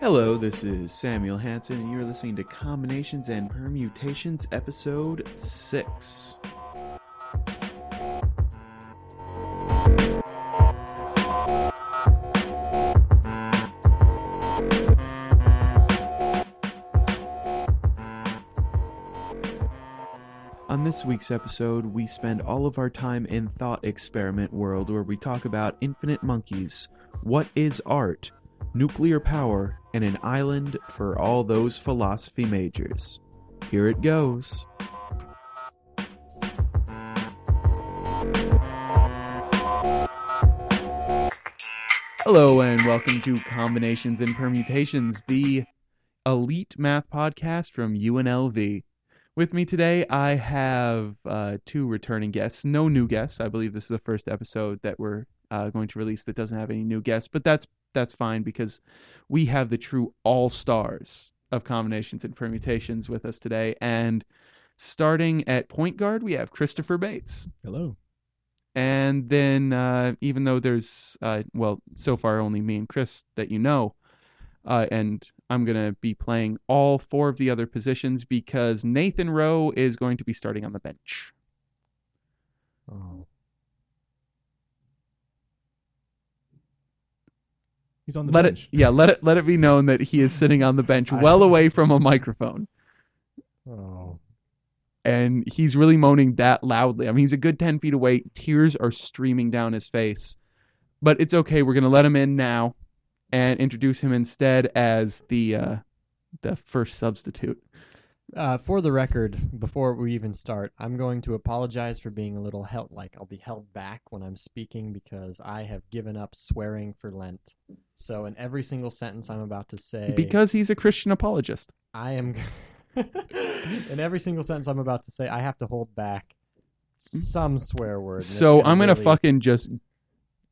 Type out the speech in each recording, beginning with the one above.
Hello, this is Samuel Hansen, and you're listening to Combinations and Permutations, Episode 6. On this week's episode, we spend all of our time in Thought Experiment World, where we talk about infinite monkeys, what is art, nuclear power, and an island for all those philosophy majors. Here it goes. Hello and welcome to Combinations and Permutations, the elite math podcast from UNLV. With me today I have two returning guests, no new guests. I believe this is the first episode that we're going to release that doesn't have any new guests, but that's fine because we have the true all-stars of Combinations and Permutations with us today. And starting at point guard, we have Christopher Bates. Hello. And then even though there's, so far only me and Chris that you know, and I'm going to be playing all four of the other positions because Nathan Rowe is going to be starting on the bench. Oh. He's on the bench. Let it be known that he is sitting on the bench well away from a microphone. Oh. And he's really moaning that loudly. I mean, he's a good 10 feet away. Tears are streaming down his face. But it's okay. We're going to let him in now and introduce him instead as the first substitute. For the record, before we even start, I'm going to apologize for being a little held, I'll be held back when I'm speaking because I have given up swearing for Lent. So in every single sentence I'm about to say... Because he's a Christian apologist. In every single sentence I'm about to say, I have to hold back some swear words. So I'm going to fucking just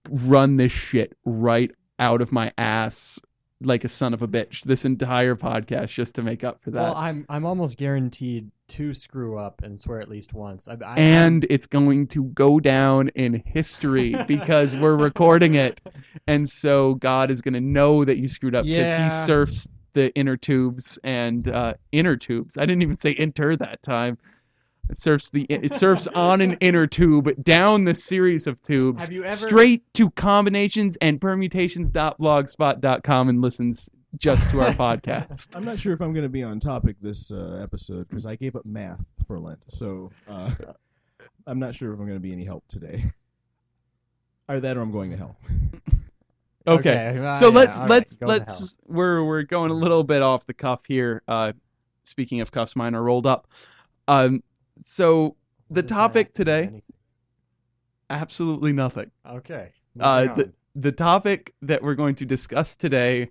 run this shit right out of my ass like a son of a bitch this entire podcast just to make up for that. Well, I'm almost guaranteed to screw up and swear at least once. And it's going to go down in history because we're recording it. And so God is going to know that you screwed up because he surfs the inner tubes and inner tubes. I didn't even say enter that time. It surfs on an inner tube, down the series of tubes, straight to combinations and permutations.blogspot.com and listens just to our podcast. I'm not sure if I'm going to be on topic this episode because I gave up math for Lent, so I'm not sure if I'm going to be any help today. Either that or I'm going to hell. Okay. Well, so let's we're going a little bit off the cuff here. Speaking of cuffs, mine are rolled up. So the topic today, absolutely nothing. Okay. The topic that we're going to discuss today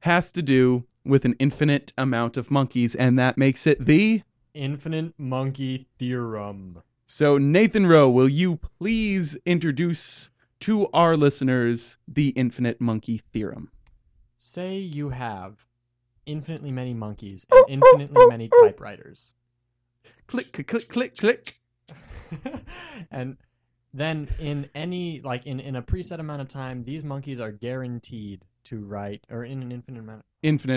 has to do with an infinite amount of monkeys, and that makes it the Infinite Monkey Theorem. So Nathan Rowe, will you please introduce to our listeners the Infinite Monkey Theorem? Say you have infinitely many monkeys and infinitely many typewriters. Click, click, click, click. And then in a preset amount of time, these monkeys are guaranteed to write, or in an infinite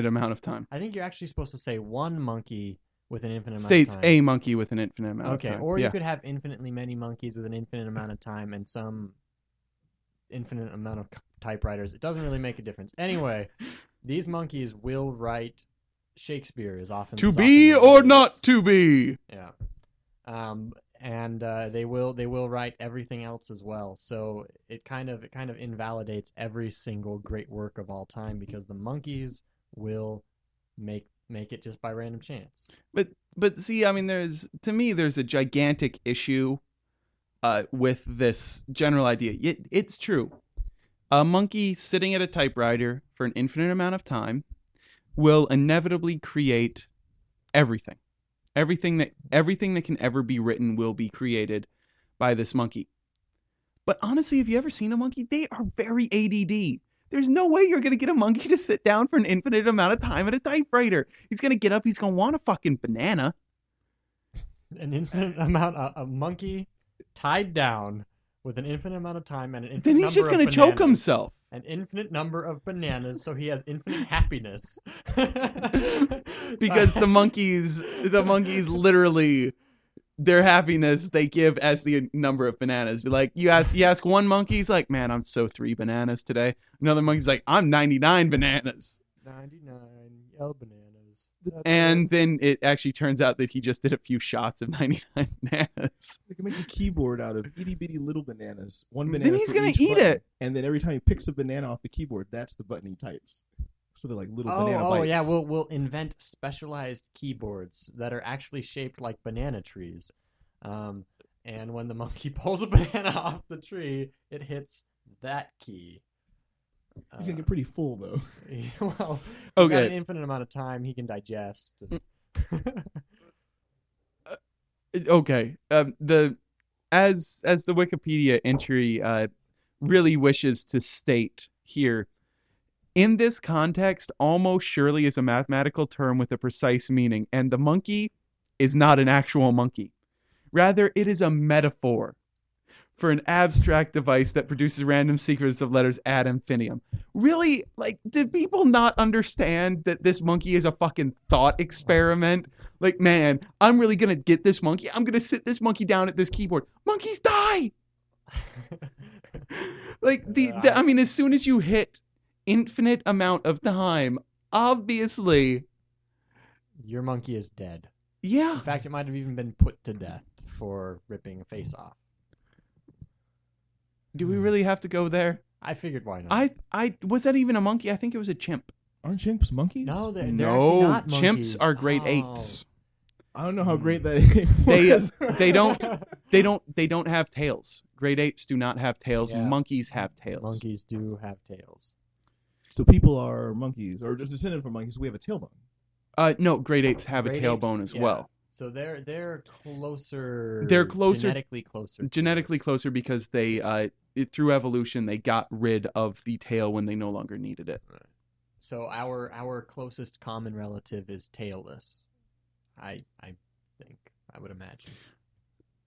amount of time. I think you're actually supposed to say one monkey with an infinite amount of time. States a monkey with an infinite amount of time. Okay, or you could have infinitely many monkeys with an infinite amount of time and some infinite amount of typewriters. It doesn't really make a difference. Anyway, these monkeys will write... Shakespeare is often to be or not to be. Yeah, and they will write everything else as well. So it kind of invalidates every single great work of all time because the monkeys will make it just by random chance. But see, I mean, there's a gigantic issue with this general idea. It's true, a monkey sitting at a typewriter for an infinite amount of time will inevitably create everything. Everything that can ever be written will be created by this monkey. But honestly, have you ever seen a monkey? They are very ADD. There's no way you're going to get a monkey to sit down for an infinite amount of time at a typewriter. He's going to get up. He's going to want a fucking banana. an infinite amount a monkey tied down with an infinite amount of time and an infinite number of bananas. Then he's just going to choke himself. An infinite number of bananas, so he has infinite happiness. Because the monkeys literally their happiness they give as the number of bananas. But like you ask one monkey, he's like, "Man, I'm so 3 bananas today." Another monkey's like, "I'm 99 bananas." 99 bananas. And then it actually turns out that he just did a few shots of 99 bananas. You can make a keyboard out of itty bitty little bananas. One banana. Then he's gonna eat it. And then every time he picks a banana off the keyboard, that's the button he types. So they're like little banana bites. Oh, yeah, we'll invent specialized keyboards that are actually shaped like banana trees. And when the monkey pulls a banana off the tree, it hits that key. He's going to get pretty full, though. Well, okay. He's got an infinite amount of time he can digest. And... okay. As the Wikipedia entry really wishes to state here, in this context, almost surely is a mathematical term with a precise meaning, and the monkey is not an actual monkey. Rather, it is a metaphor for an abstract device that produces random sequences of letters ad infinitum. Really, like, did people not understand that this monkey is a fucking thought experiment? Like, man, I'm really gonna get this monkey. I'm gonna sit this monkey down at this keyboard. Monkeys die! Like, I mean, as soon as you hit infinite amount of time, obviously your monkey is dead. Yeah, in fact, it might have even been put to death for ripping a face off. Do we really have to go there? I figured, why not? I was that even a monkey? I think it was a chimp. Aren't chimps monkeys? No, they're actually not monkeys. Chimps are grade 8s. I don't know how great that is. They don't have tails. Great apes do not have tails. Yeah. Monkeys have tails. Monkeys do have tails. So people are monkeys, or descended from monkeys. We have a tailbone. No, great apes have a tailbone as well. So they're closer. They're closer, genetically closer. Genetically closer because they through evolution they got rid of the tail when they no longer needed it. Right. So our closest common relative is tailless. I think, I would imagine.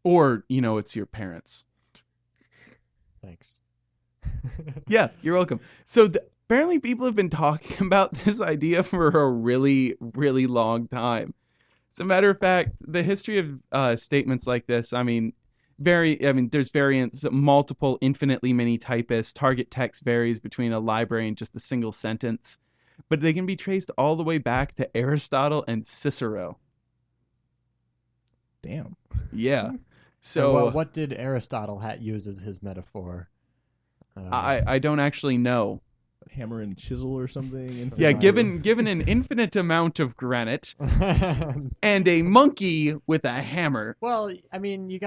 Or, you know, it's your parents. Thanks. Yeah, you're welcome. So apparently people have been talking about this idea for a really, really long time. As a matter of fact, the history of statements like this, there's variants, multiple, infinitely many typists. Target text varies between a library and just a single sentence. But they can be traced all the way back to Aristotle and Cicero. Damn. Yeah. So well, what did Aristotle use as his metaphor? I don't actually know. Hammer and chisel or something? Yeah, given an infinite amount of granite and a monkey with a hammer. Well, I mean, he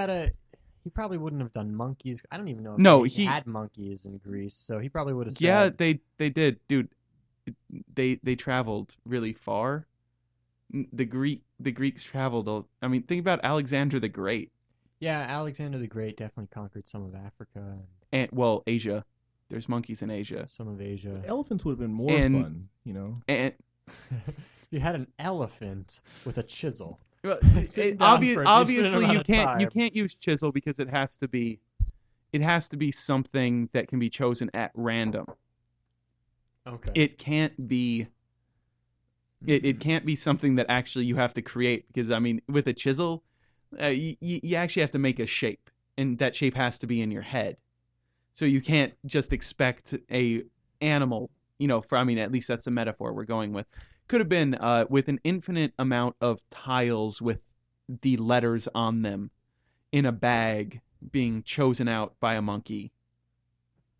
probably wouldn't have done monkeys. I don't even know if he had monkeys in Greece, so he probably would have said... Yeah, they did. Dude, they traveled really far. The Greeks traveled. I mean, think about Alexander the Great. Yeah, Alexander the Great definitely conquered some of Africa and Asia. There's monkeys in Asia. Some of Asia. But elephants would have been more fun, you know. And you had an elephant with a chisel. Well, obviously, you can't use chisel because it has to be something that can be chosen at random. Okay. It can't be something that actually you have to create because, I mean, with a chisel. You actually have to make a shape, and that shape has to be in your head. So you can't just expect a animal, you know, at least that's the metaphor we're going with. Could have been with an infinite amount of tiles with the letters on them in a bag being chosen out by a monkey.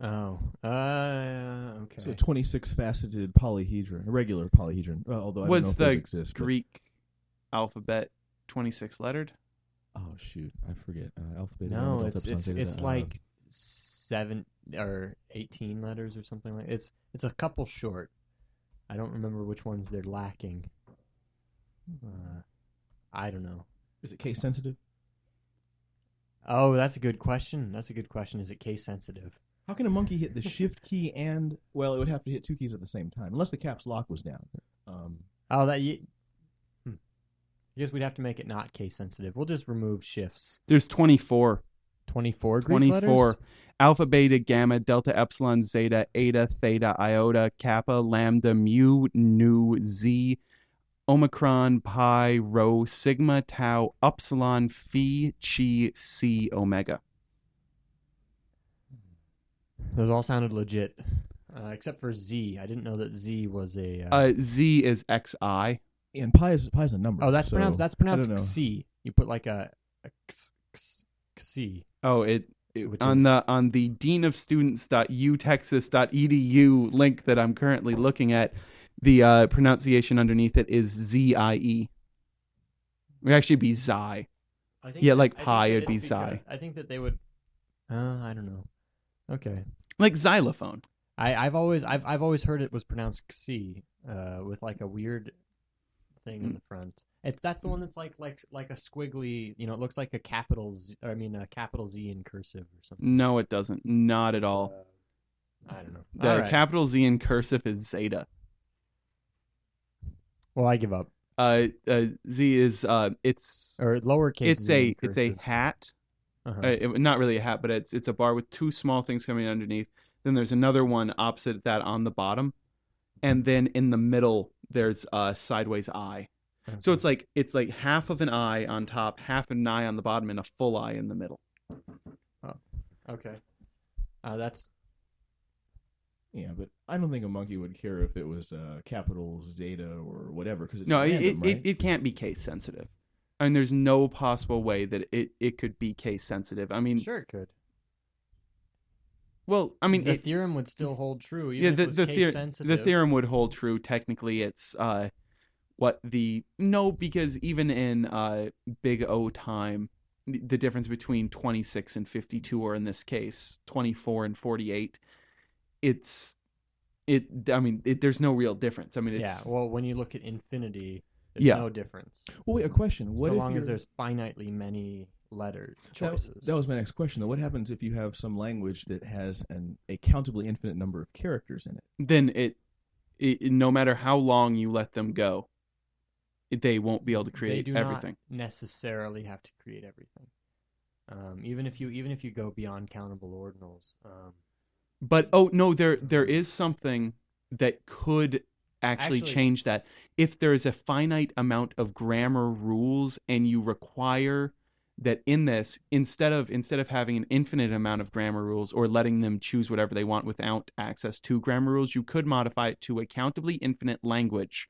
Oh, okay. So 26 faceted polyhedron, a regular polyhedron, although I don't know if those exist. Was the Greek alphabet 26 lettered? Oh shoot, I forget. Alphabet. No, it's like 7 or 18 letters or something like that. It's a couple short. I don't remember which ones they're lacking. I don't know. Is it case sensitive? Oh, that's a good question. Is it case sensitive? How can a monkey hit the shift key and it would have to hit two keys at the same time unless the caps lock was down. I guess we'd have to make it not case sensitive. We'll just remove shifts. There's 24. 24 Greek 24. Letters? Alpha, beta, gamma, delta, epsilon, zeta, eta, theta, iota, kappa, lambda, mu, nu, z, omicron, pi, rho, sigma, tau, upsilon, phi, chi, c, omega. Those all sounded legit, except for z. I didn't know that z was a... z is xi. And pi is a number. Oh, that's so pronounced. That's pronounced xi. You put like a xi. Oh, on the deanofstudents.utexas.edu link that I'm currently looking at, the pronunciation underneath it is zie. It would actually be xi. Yeah, like pi, it'd be xi. I think that they would. I don't know. Okay. Like xylophone. I've always heard it was pronounced xi, with like a weird thing in the front. That's the one that's like a squiggly, you know, it looks like a capital Z, a capital Z in cursive or something. No, it doesn't. Not at all. I don't know. The right. Capital Z in cursive is zeta. Well, I give up. Z is it's or lowercase. It's Z a it's a hat. Uh-huh. Not really a hat, but it's a bar with two small things coming underneath. Then there's another one opposite that on the bottom, and then in the middle there's a sideways I. Okay. So it's like half of an I on top, half an I on the bottom, and a full I in the middle. Oh, okay. That's. Yeah, but I don't think a monkey would care if it was capital Zeta or whatever, because it's random, right? it can't be case sensitive. I mean, there's no possible way that it could be case sensitive. I mean, sure it could. Well, I mean, the theorem would still hold true. Even if it was case sensitive. The theorem would hold true. Technically, it's because even in Big O time, the difference between 26 and 52, or in this case, 24 and 48, there's no real difference. I mean, it's, well, when you look at infinity. There's no difference. Well, wait, a question. What so if long you're... as there's finitely many letter choices. That was my next question, though. What happens if you have some language that has a countably infinite number of characters in it? Then it no matter how long you let them go, they won't be able to create everything. They do not necessarily have to create everything. Even if you go beyond countable ordinals. But no, there is something that could. Actually change that. If there is a finite amount of grammar rules and you require that in this, instead of having an infinite amount of grammar rules or letting them choose whatever they want without access to grammar rules, you could modify it to a countably infinite language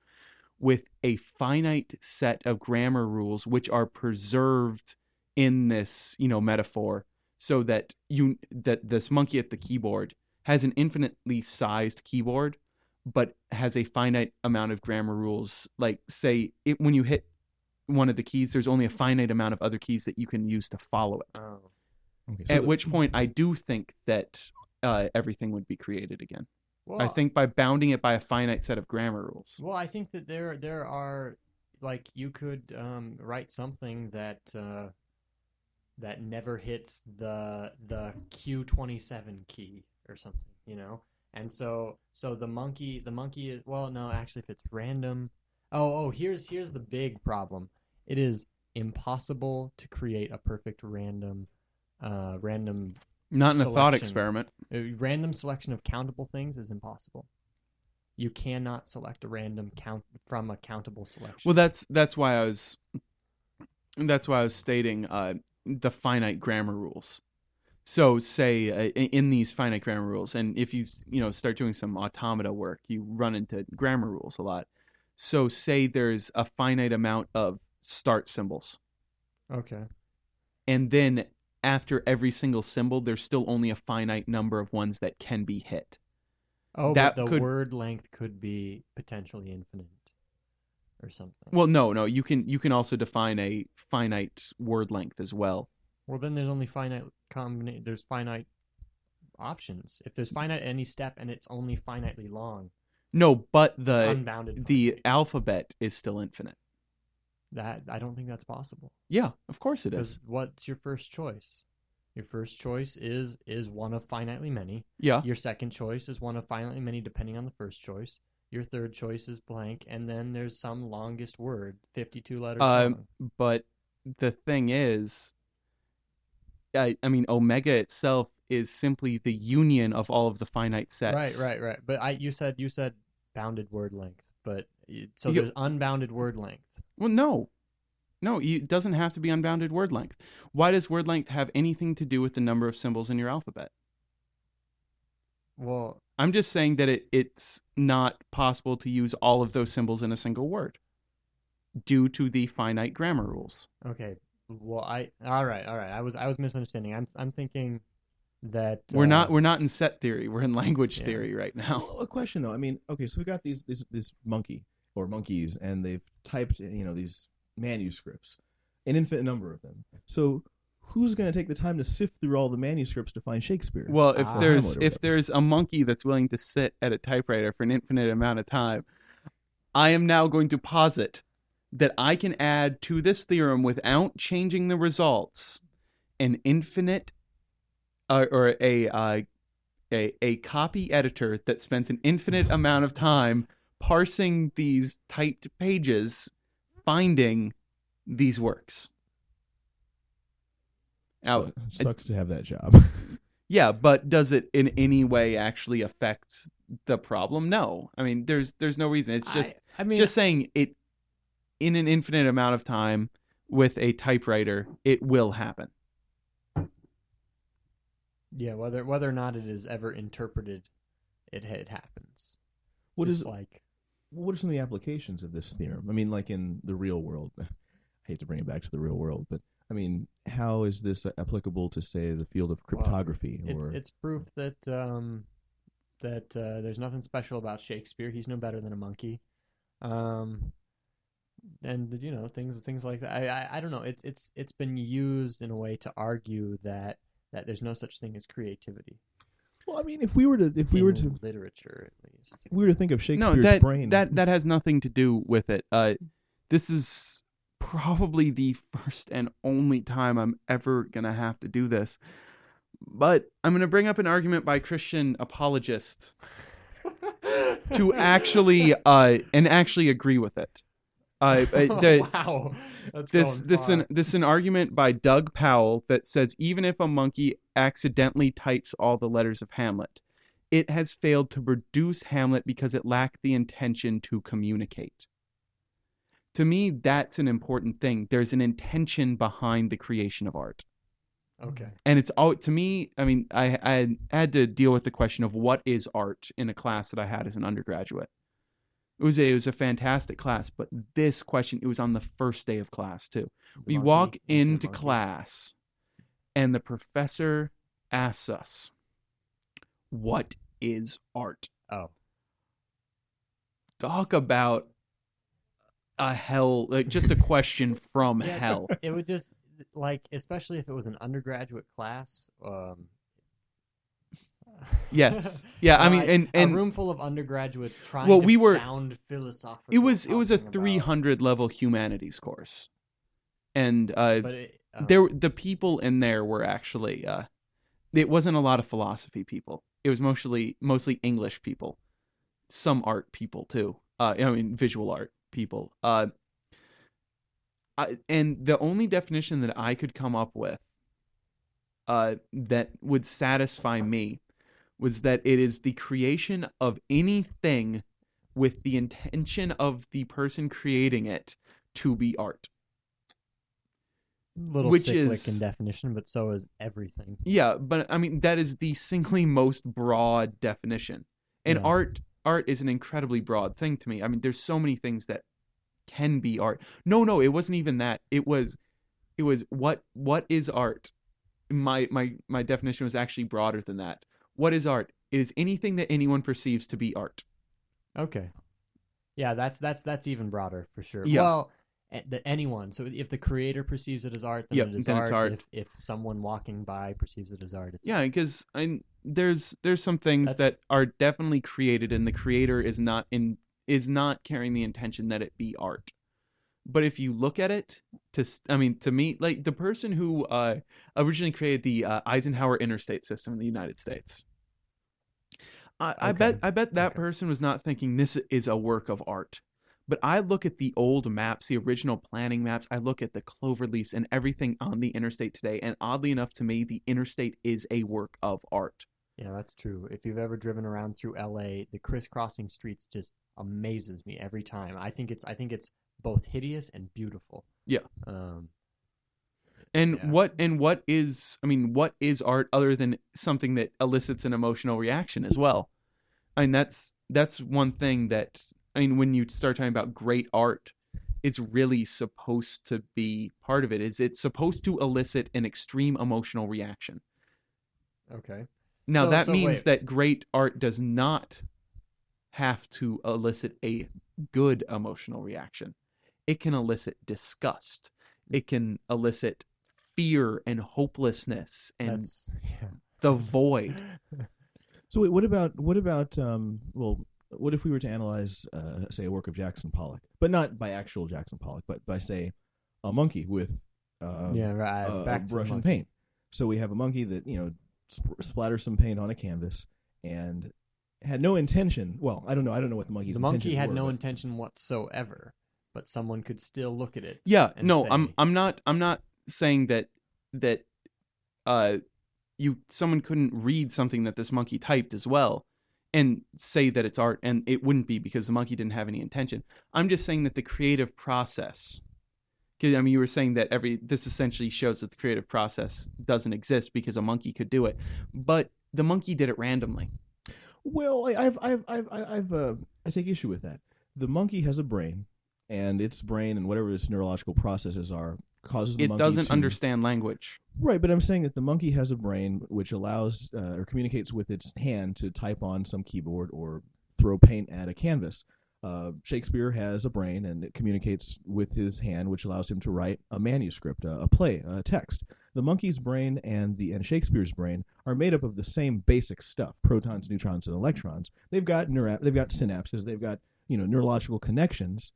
with a finite set of grammar rules which are preserved in this, metaphor, so that this monkey at the keyboard has an infinitely sized keyboard, but has a finite amount of grammar rules. Like, say, when you hit one of the keys, there's only a finite amount of other keys that you can use to follow it. Oh. Okay, so which point, I do think that everything would be created again. Well, I think by bounding it by a finite set of grammar rules. Well, I think that there are, like, you could write something that that never hits the Q27 key or something, And so the monkey is, well, no, actually, if it's random, here's the big problem. It is impossible to create a perfect random not selection. In a thought experiment. A random selection of countable things is impossible. You cannot select a random count from a countable selection. Well, that's why I was stating the finite grammar rules. So say in these finite grammar rules, and if you start doing some automata work, you run into grammar rules a lot. So say there's a finite amount of start symbols. Okay. And then after every single symbol, there's still only a finite number of ones that can be hit. Oh, but the word length could be potentially infinite or something. Well, no, you can also define a finite word length as well. Well, then there's only finite there's finite options. If there's finite at any step and it's only finitely long. No, but the alphabet is still infinite. That I don't think that's possible. Yeah, of course it is. What's your first choice? Your first choice is one of finitely many. Yeah. Your second choice is one of finitely many, depending on the first choice. your third choice is blank, and then there's some longest word, 52 letters long. But the thing is, I mean, omega itself is simply the union of all of the finite sets. Right. But you said bounded word length, but so there's unbounded word length. Well, no, it doesn't have to be unbounded word length. Why does word length have anything to do with the number of symbols in your alphabet? Well, I'm just saying that it's not possible to use all of those symbols in a single word due to the finite grammar rules. Okay. Well, all right. I was misunderstanding. I'm thinking that we're not in set theory. We're in language theory right now. Well, a question though. I mean, okay, so we got this monkey or monkeys, and they've typed, these manuscripts, an infinite number of them. So who's going to take the time to sift through all the manuscripts to find Shakespeare? Well, if there's a monkey that's willing to sit at a typewriter for an infinite amount of time, I am now going to posit that I can add to this theorem without changing the results an infinite or a copy editor that spends an infinite amount of time parsing these typed pages, finding these works. Now, sucks to have that job. Yeah, but does it in any way actually affect the problem? No. I mean, there's no reason. It's just just saying it in an infinite amount of time with a typewriter, it will happen. Yeah, whether or not it is ever interpreted, it happens. What are some of the applications of this theorem? I mean, like in the real world. I hate to bring it back to the real world, but I mean, how is this applicable to, say, the field of cryptography? It's proof that that there's nothing special about Shakespeare. He's no better than a monkey, and things like that. I don't know. It's been used in a way to argue that there's no such thing as creativity. Well, I mean, if we were to literature, at least, if we were to think of Shakespeare's brain, that has nothing to do with it. This is probably the first and only time I'm ever going to have to do this. But I'm going to bring up an argument by Christian apologists to actually agree with it. Wow. That's this is an argument by Doug Powell that says even if a monkey accidentally types all the letters of Hamlet, it has failed to produce Hamlet because it lacked the intention to communicate. To me, that's an important thing. There's an intention behind the creation of art. Okay. And it's all, to me, I mean, I had to deal with the question of what is art in a class that I had as an undergraduate. It was a fantastic class, but this question, it was on the first day of class too. We walk into class and the professor asks us, what is art? Oh. Talk about a question from hell. It would just, like, especially if it was an undergraduate class. Yes, yeah. I mean, and a room full of undergraduates trying to sound philosophical. It was a 300 level humanities course, and the people in there were actually it wasn't a lot of philosophy people. It was mostly English people, some art people too. Visual art people. And the only definition that I could come up with that would satisfy me was that it is the creation of anything with the intention of the person creating it to be art. Which is in definition, but so is everything. Yeah, but I mean, that is the singly most broad definition. And Art is an incredibly broad thing to me. I mean, there's so many things that can be art. No, it wasn't even that. It was what is art? My definition was actually broader than that. What is art? It is anything that anyone perceives to be art. Okay. Yeah, that's even broader for sure. Yeah. Well, anyone. So if the creator perceives it as art, then it is then art. It's art. If someone walking by perceives it as art, it's art. Because there's some things that are definitely created, and the creator is not carrying the intention that it be art. But if you look at it, to me, like the person who originally created the Eisenhower interstate system in the United States, I bet that person was not thinking this is a work of art. But I look at the old maps, the original planning maps. I look at the clover leaves and everything on the interstate today. And oddly enough, to me, the interstate is a work of art. Yeah, that's true. If you've ever driven around through LA, the crisscrossing streets just amazes me every time. I think it's both hideous and beautiful. Yeah. What is art other than something that elicits an emotional reaction as well? I mean, that's one thing that, I mean, when you start talking about great art, it's really supposed to be part of it. Is it's supposed to elicit an extreme emotional reaction. Okay. Now that means that great art does not have to elicit a good emotional reaction. It can elicit disgust. It can elicit fear and hopelessness and the void. So wait, what if we were to analyze, say, a work of Jackson Pollock, but not by actual Jackson Pollock, but by, say, a monkey with brush and paint. So we have a monkey that, you know, splatters some paint on a canvas and had no intention. Well, I don't know what the monkey's intention was. The monkey had no intention whatsoever, but someone could still look at it. Yeah, no, say, I'm not saying that someone couldn't read something that this monkey typed as well and say that it's art, and it wouldn't be because the monkey didn't have any intention. I'm just saying that the creative process, because I mean, you were saying that this essentially shows that the creative process doesn't exist because a monkey could do it, but the monkey did it randomly. Well, I take issue with that. The monkey has a brain, and its brain and whatever its neurological processes are causes the monkey to... It doesn't understand language. Right, but I'm saying that the monkey has a brain which allows or communicates with its hand to type on some keyboard or throw paint at a canvas. Shakespeare has a brain, and it communicates with his hand, which allows him to write a manuscript, a play, a text. The monkey's brain and Shakespeare's brain are made up of the same basic stuff: protons, neutrons, and electrons. They've got synapses. They've got, you know, neurological connections.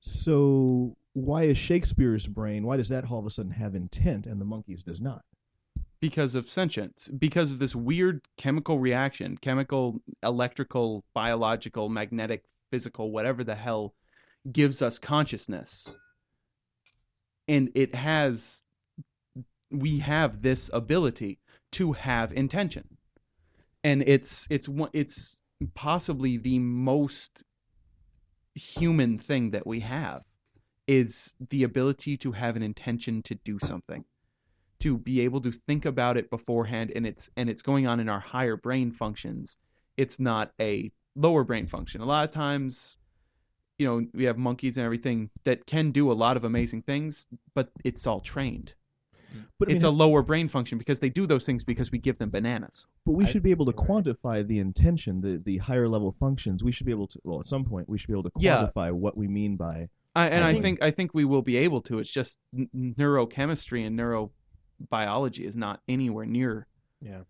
So why is Shakespeare's brain, why does that all of a sudden have intent and the monkey's does not? Because of sentience. Because of this weird chemical reaction, chemical, electrical, biological, magnetic, physical, whatever the hell gives us consciousness. And we have this ability to have intention. And it's possibly the most human thing that we have is the ability to have an intention to do something, to be able to think about it beforehand, and it's going on in our higher brain functions. It's not a lower brain function. A lot of times, you know, we have monkeys and everything that can do a lot of amazing things, but it's all trained. But it's a lower brain function because they do those things because we give them bananas. But we should be able to quantify the intention, the higher level functions. We should be able to, well, at some point, we should be able to quantify what we mean by. I think we will be able to. It's just neurochemistry and neurobiology is not anywhere near. Yeah,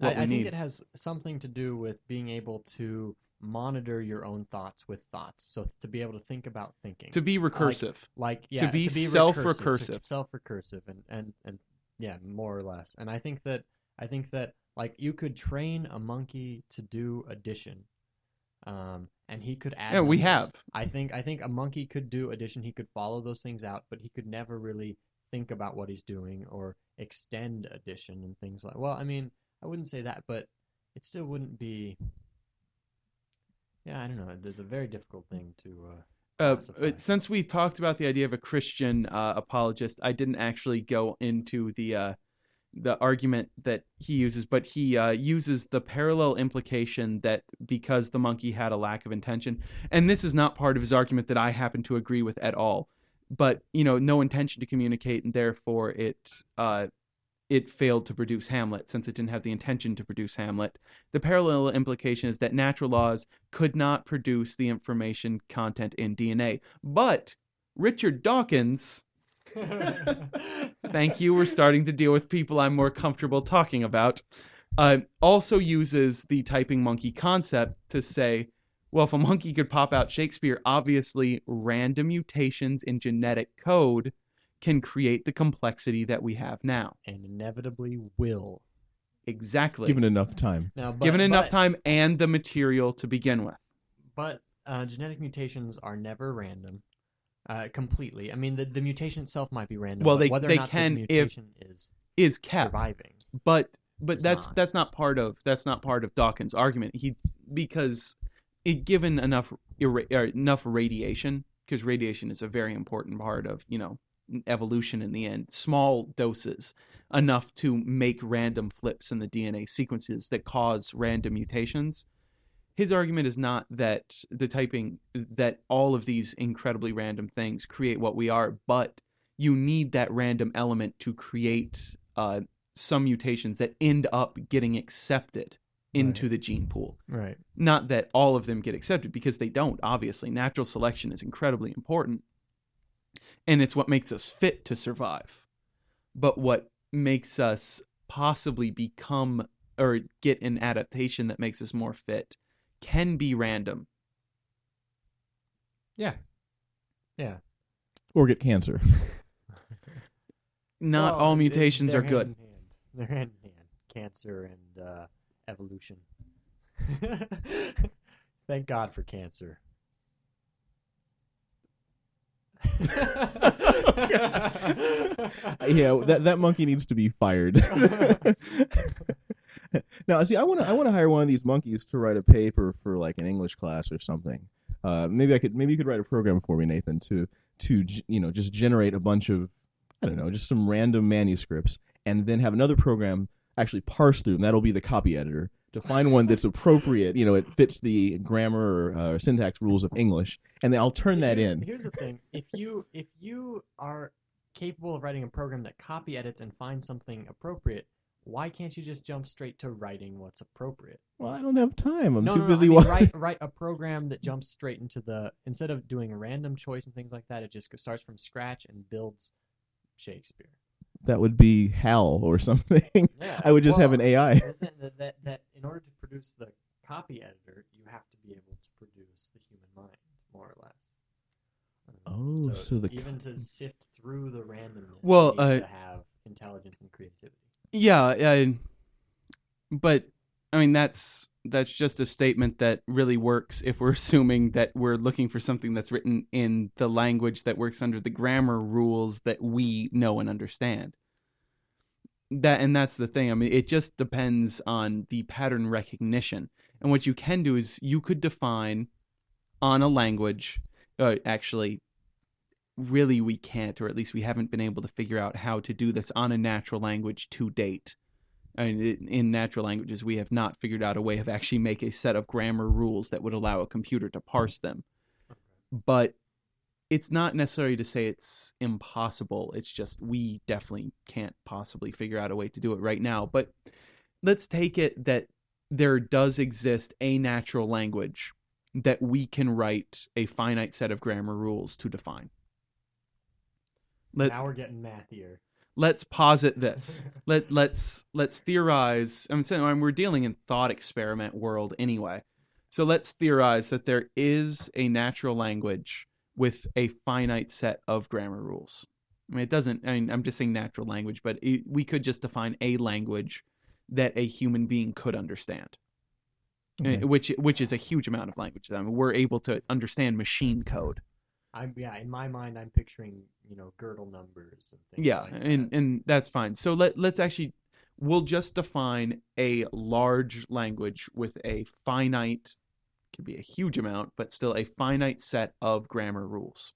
I think it has something to do with being able to monitor your own thoughts with thoughts. So to be able to think about thinking, to be recursive, to be self-recursive, and more or less. And I think that like you could train a monkey to do addition. And he could add. Yeah, numbers. We have. I think a monkey could do addition. He could follow those things out, but he could never really think about what he's doing or extend addition and things like. Well, I mean, I wouldn't say that, but it still wouldn't be. Yeah, I don't know. It's a very difficult thing to. Since we talked about the idea of a Christian apologist, I didn't actually go into the argument that he uses, but he uses the parallel implication that because the monkey had a lack of intention, and this is not part of his argument that I happen to agree with at all, but, you know, no intention to communicate, and therefore it failed to produce Hamlet since it didn't have the intention to produce Hamlet. The parallel implication is that natural laws could not produce the information content in DNA, but Richard Dawkins... Thank you, we're starting to deal with people I'm more comfortable talking about. Also uses the typing monkey concept to say, well, if a monkey could pop out Shakespeare, obviously random mutations in genetic code can create the complexity that we have now. And inevitably will. Exactly. Given enough time. Now, but, given enough time and the material to begin with. But genetic mutations are never random completely. I mean, the mutation itself might be random. Well, whether or not the mutation is kept surviving. But that's not part of Dawkins' argument. Given enough radiation, because radiation is a very important part of, evolution in the end, small doses, enough to make random flips in the DNA sequences that cause random mutations. His argument is not that all of these incredibly random things create what we are, but you need that random element to create some mutations that end up getting accepted into the gene pool. Right. Not that all of them get accepted, because they don't, obviously. Natural selection is incredibly important, and it's what makes us fit to survive. But what makes us possibly become or get an adaptation that makes us more fit can be random. Yeah. Yeah. Or get cancer. Not all mutations are good. They're hand in hand. Cancer and evolution. Thank God for cancer. Yeah, that monkey needs to be fired. Now, see, I want to hire one of these monkeys to write a paper for like an English class or something. Maybe you could write a program for me, Nathan, to just generate a bunch of, I don't know, just some random manuscripts, and then have another program actually parse through them. That'll be the copy editor, to find one that's appropriate. It fits the grammar or syntax rules of English, and then I'll turn that in. Here's the thing: if you are capable of writing a program that copy edits and finds something appropriate, why can't you just jump straight to writing what's appropriate? Well, I don't have time. I'm too busy. I mean, write a program that jumps straight into instead of doing a random choice and things like that, it just starts from scratch and builds Shakespeare. That would be HAL or something. Yeah, I would just have an AI. That in order to produce the copy editor, you have to be able to produce the human mind, more or less. Even to sift through the randomness, you need to have intelligence and creativity. Yeah, but I mean that's just a statement that really works if we're assuming that we're looking for something that's written in the language that works under the grammar rules that we know and understand. That's the thing. I mean, it just depends on the pattern recognition. And what you can do is you could define on a language. Actually, really, we can't, or at least we haven't been able to figure out how to do this on a natural language to date. I mean, in natural languages, we have not figured out a way of actually make a set of grammar rules that would allow a computer to parse them. But it's not necessary to say it's impossible. It's just we definitely can't possibly figure out a way to do it right now. But let's take it that there does exist a natural language that we can write a finite set of grammar rules to define. Now we're getting mathier. Let's posit this. Let's theorize. I'm saying we're dealing in thought experiment world anyway. So let's theorize that there is a natural language with a finite set of grammar rules. I'm just saying natural language, but we could just define a language that a human being could understand, okay. Which is a huge amount of language. I mean, we're able to understand machine code. In my mind, I'm picturing, Gödel numbers and things like that. Yeah, and that's fine. So let's actually, we'll just define a large language with a finite, could be a huge amount, but still a finite set of grammar rules.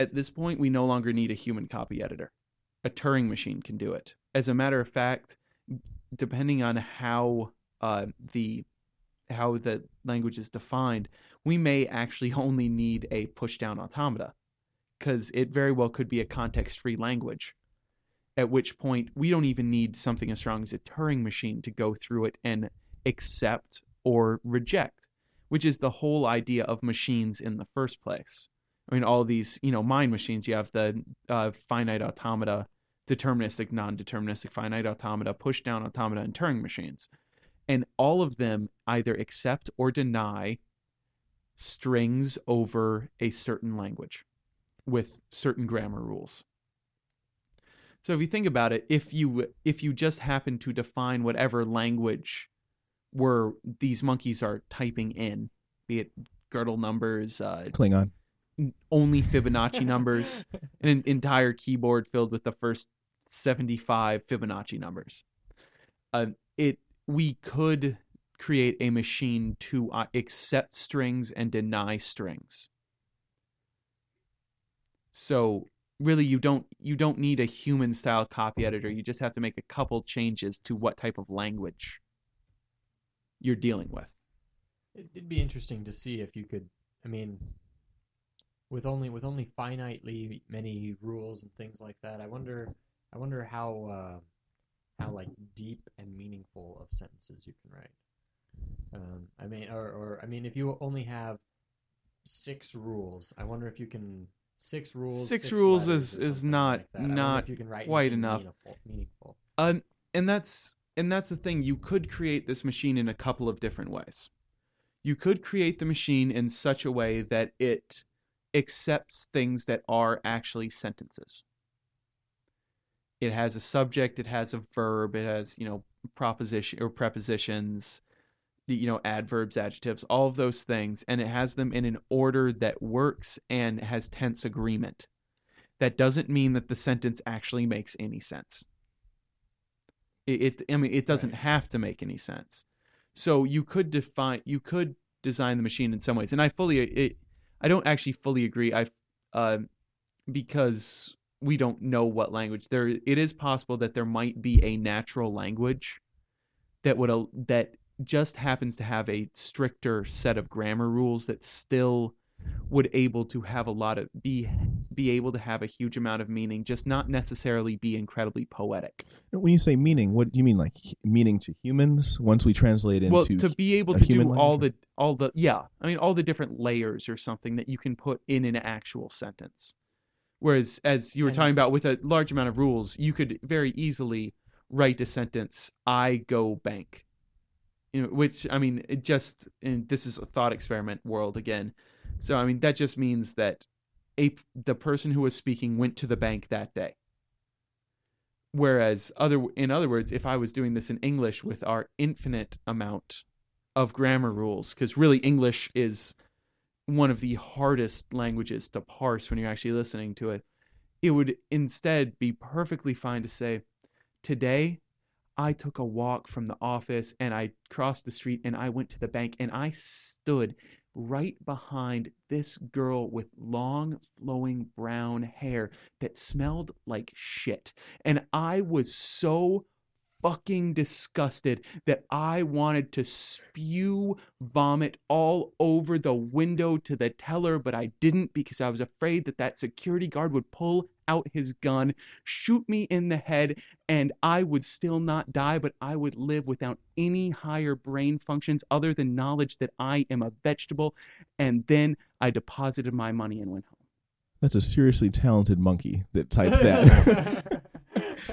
At this point, we no longer need a human copy editor. A Turing machine can do it. As a matter of fact, depending on how the language is defined, we may actually only need a push-down automata, because it very well could be a context-free language, at which point we don't even need something as strong as a Turing machine to go through it and accept or reject, which is the whole idea of machines in the first place. I mean, all these, mind machines, you have the finite automata, deterministic, non-deterministic, finite automata, push-down automata, and Turing machines. And all of them either accept or deny strings over a certain language with certain grammar rules. So if you think about it, if you just happen to define whatever language where these monkeys are typing in, be it Gödel numbers, Klingon, only Fibonacci numbers, and an entire keyboard filled with the first 75 Fibonacci numbers, we could create a machine to accept strings and deny strings. So really, you don't need a human style copy editor. You just have to make a couple changes to what type of language you're dealing with. It'd be interesting to see if you could, I mean, with only finitely many rules and things like that. I wonder how like deep and meaningful of sentences you can write. If you only have six rules, I wonder if you can six rules is not quite enough. Meaningful. And that's the thing. You could create this machine in a couple of different ways. You could create the machine in such a way that it accepts things that are actually sentences. It has a subject, it has a verb, it has, proposition or prepositions, adverbs, adjectives, all of those things, and it has them in an order that works and has tense agreement. That doesn't mean that the sentence actually makes any sense. It doesn't have to make any sense. So you could design the machine in some ways, and I don't actually fully agree. Because we don't know what language there. It is possible that there might be a natural language that just happens to have a stricter set of grammar rules that still would able to have a lot of be able to have a huge amount of meaning, just not necessarily be incredibly poetic. When you say meaning, what do you mean? Like meaning to humans? Once we translate into to be able to do all the different layers or something that you can put in an actual sentence. Whereas, as you were talking about, with a large amount of rules, you could very easily write a sentence: "I go bank." This is a thought experiment world again. So, that just means that the person who was speaking went to the bank that day. Whereas, in other words, if I was doing this in English with our infinite amount of grammar rules, because really English is one of the hardest languages to parse when you're actually listening to it, it would instead be perfectly fine to say, today I took a walk from the office and I crossed the street and I went to the bank and I stood right behind this girl with long flowing brown hair that smelled like shit. And I was so fucking disgusted that I wanted to spew vomit all over the window to the teller, but I didn't because I was afraid that security guard would pull out his gun, shoot me in the head, and I would still not die, but I would live without any higher brain functions other than knowledge that I am a vegetable. And then I deposited my money and went home. That's a seriously talented monkey that typed that.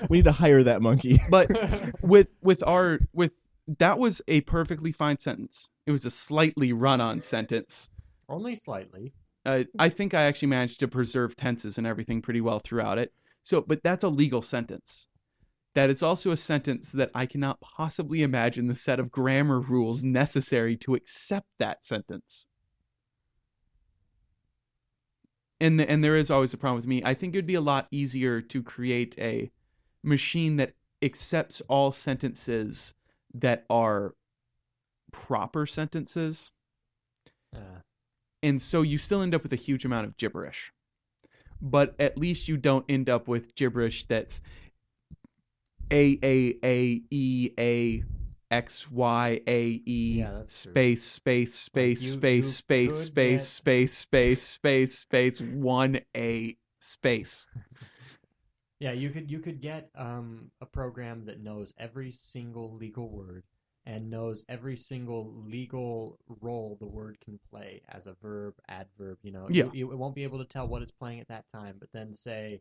We need to hire that monkey. But that was a perfectly fine sentence. It was a slightly run-on sentence. Only slightly. I think I actually managed to preserve tenses and everything pretty well throughout it. So, but that's a legal sentence. That it's also a sentence that I cannot possibly imagine the set of grammar rules necessary to accept that sentence. And there is always a problem with me. I think it would be a lot easier to create a machine that accepts all sentences that are proper sentences. And so you still end up with a huge amount of gibberish. But at least you don't end up with gibberish that's A, E, A, X, Y, A, E, space, space, space, space, space, space, space, space, space, space, 1A, space. Yeah, you could get a program that knows every single legal word and knows every single legal role the word can play as a verb, adverb, Yeah. It won't be able to tell what it's playing at that time, but then say,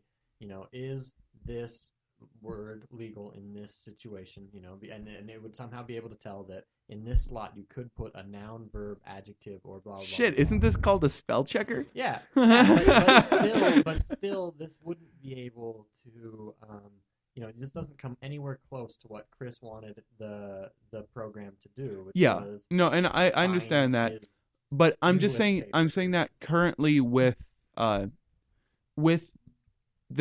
is this word legal in this situation, and it would somehow be able to tell that in this slot you could put a noun, verb, adjective, or blah, blah, blah. Shit, isn't this called a spell checker? Yeah. But still this wouldn't be able to this doesn't come anywhere close to what Chris wanted the program to do. Which was and I understand that, but I'm just saying I'm saying that currently with the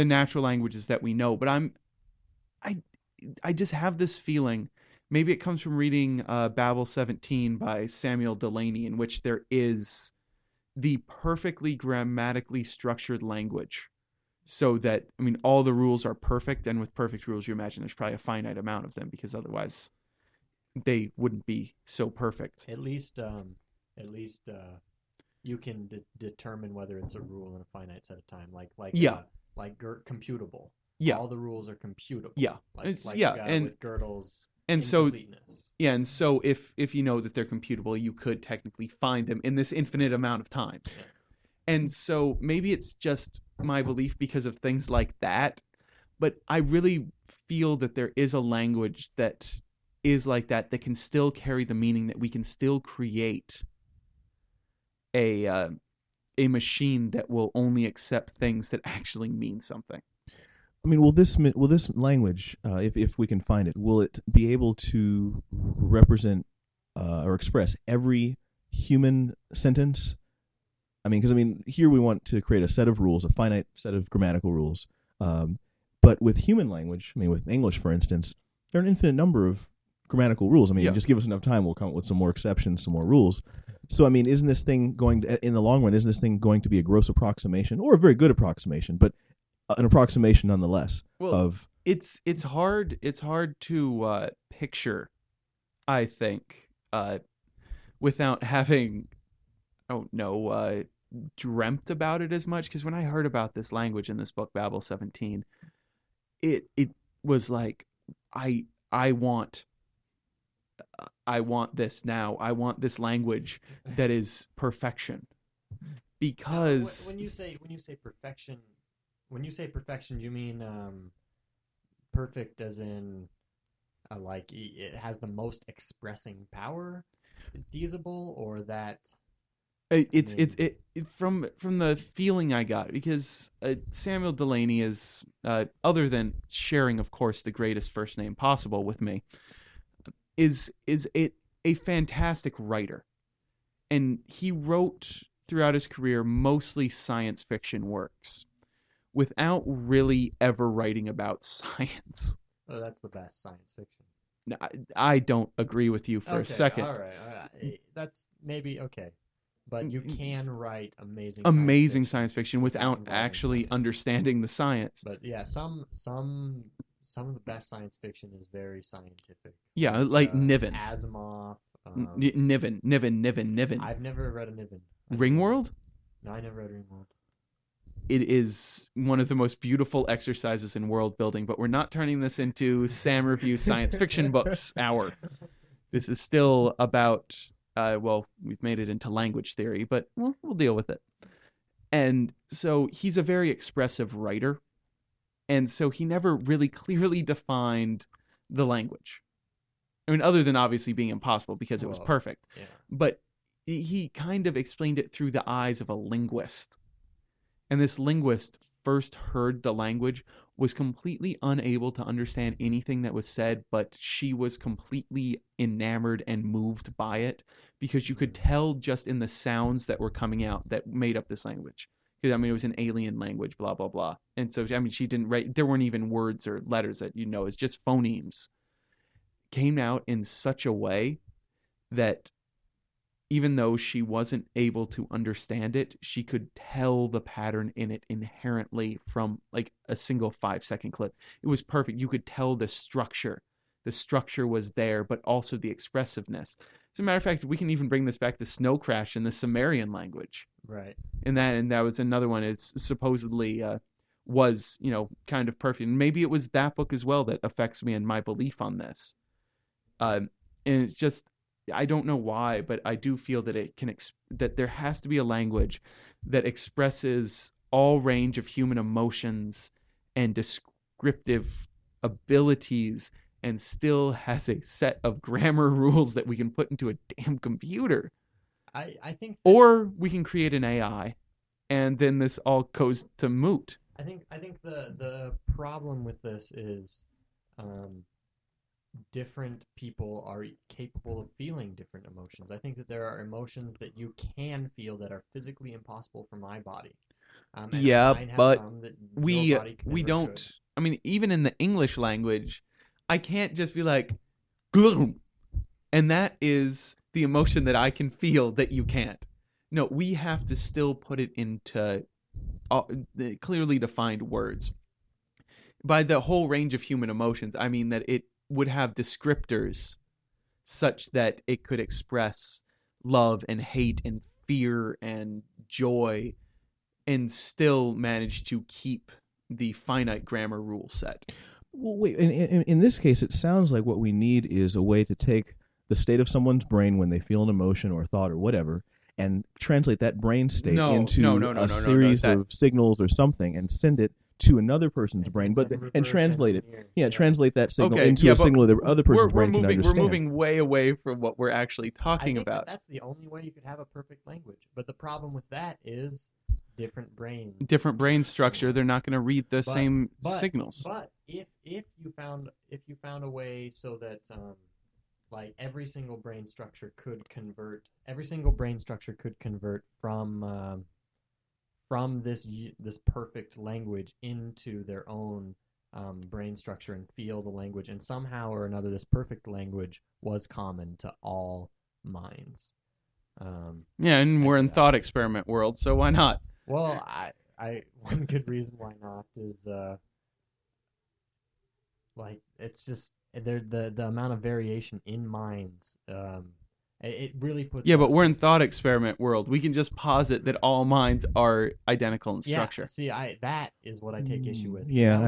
natural languages that we know, but I just have this feeling. Maybe it comes from reading Babel 17 by Samuel Delany, in which there is the perfectly grammatically structured language, so that, I mean, all the rules are perfect, and with perfect rules, you imagine there's probably a finite amount of them, because otherwise they wouldn't be so perfect. At least you can determine whether it's a rule in a finite set of time, like computable. Yeah, all the rules are computable. Yeah, with Gödel's. And so if you know that they're computable, you could technically find them in this infinite amount of time. And so maybe it's just my belief because of things like that, but I really feel that there is a language that is like that, that can still carry the meaning, that we can still create a machine that will only accept things that actually mean something. I mean, will this language, if we can find it, will it be able to represent or express every human sentence? I mean, because here we want to create a set of rules, a finite set of grammatical rules. But with human language, with English, for instance, there are an infinite number of grammatical rules. Just give us enough time, we'll come up with some more exceptions, some more rules. So, isn't this thing going to, in the long run, isn't this thing going to be a gross approximation, or a very good approximation, but an approximation nonetheless? It's hard to picture, I think, without having dreamt about it as much, because when I heard about this language in this book Babel 17, it was like, I want this now. I want this language that is perfection. Because when you say perfection, you mean perfect as in like it has the most expressing power, feasible, or that? It's from the feeling I got, because Samuel Delany is, other than sharing, of course, the greatest first name possible with me, is a fantastic writer, and he wrote throughout his career mostly science fiction works, without really ever writing about science. Oh, that's the best science fiction. No, I don't agree with you for a second. All right. That's maybe okay, but you can write amazing science fiction without actually understanding the science. But yeah, some of the best science fiction is very scientific. Yeah, like Niven. Asimov. Niven. I've never read a Niven. Ringworld? No, I never read Ringworld. It is one of the most beautiful exercises in world building, but we're not turning this into Sam Review Science Fiction Books Hour. This is still about, we've made it into language theory, but we'll deal with it. And so he's a very expressive writer, and so he never really clearly defined the language. Other than obviously being impossible because it was perfect. Yeah. But he kind of explained it through the eyes of a linguist. And this linguist first heard the language, was completely unable to understand anything that was said, but she was completely enamored and moved by it, because you could tell just in the sounds that were coming out that made up this language. Because, it was an alien language, blah, blah, blah. And so, she didn't write, there weren't even words or letters that it's just phonemes. Came out in such a way that even though she wasn't able to understand it, she could tell the pattern in it inherently from like a single 5-second clip. It was perfect. You could tell the structure. The structure was there, but also the expressiveness. As a matter of fact, we can even bring this back to Snow Crash in the Sumerian language. Right. And that was another one. It's supposedly was, kind of perfect. And maybe it was that book as well that affects me and my belief on this. And it's just, I don't know why, but I do feel that it can that there has to be a language that expresses all range of human emotions and descriptive abilities, and still has a set of grammar rules that we can put into a damn computer. I think, or we can create an AI, and then this all goes to moot. I think the problem with this is different people are capable of feeling different emotions. I think that there are emotions that you can feel that are physically impossible for my body. Yeah, but we don't. Could. I mean, even in the English language, I can't just be like, gloom, and that is the emotion that I can feel that you can't. No, we have to still put it into clearly defined words. By the whole range of human emotions, I mean that it would have descriptors such that it could express love and hate and fear and joy and still manage to keep the finite grammar rule set. Well, wait, in this case, it sounds like what we need is a way to take the state of someone's brain when they feel an emotion or thought or whatever and translate that brain state into a series of signals or something and send it to another person's brain, but and translate it. Yeah, translate that signal into a signal that the other person's brain can understand. We're moving way away from what we're actually talking about. That's the only way you could have a perfect language. But the problem with that is different brains. Different brain structure. They're not going to read the same signals. But if you found a way so that like every single brain structure could convert from this perfect language into their own brain structure and feel the language, and somehow or another this perfect language was common to all minds. And we're in thought experiment world, so why not? Well, I one good reason why not is it's just the amount of variation in minds. It really puts... Yeah, but we're in thought experiment world. We can just posit that all minds are identical in structure. Yeah, see, that is what I take issue with. Yeah,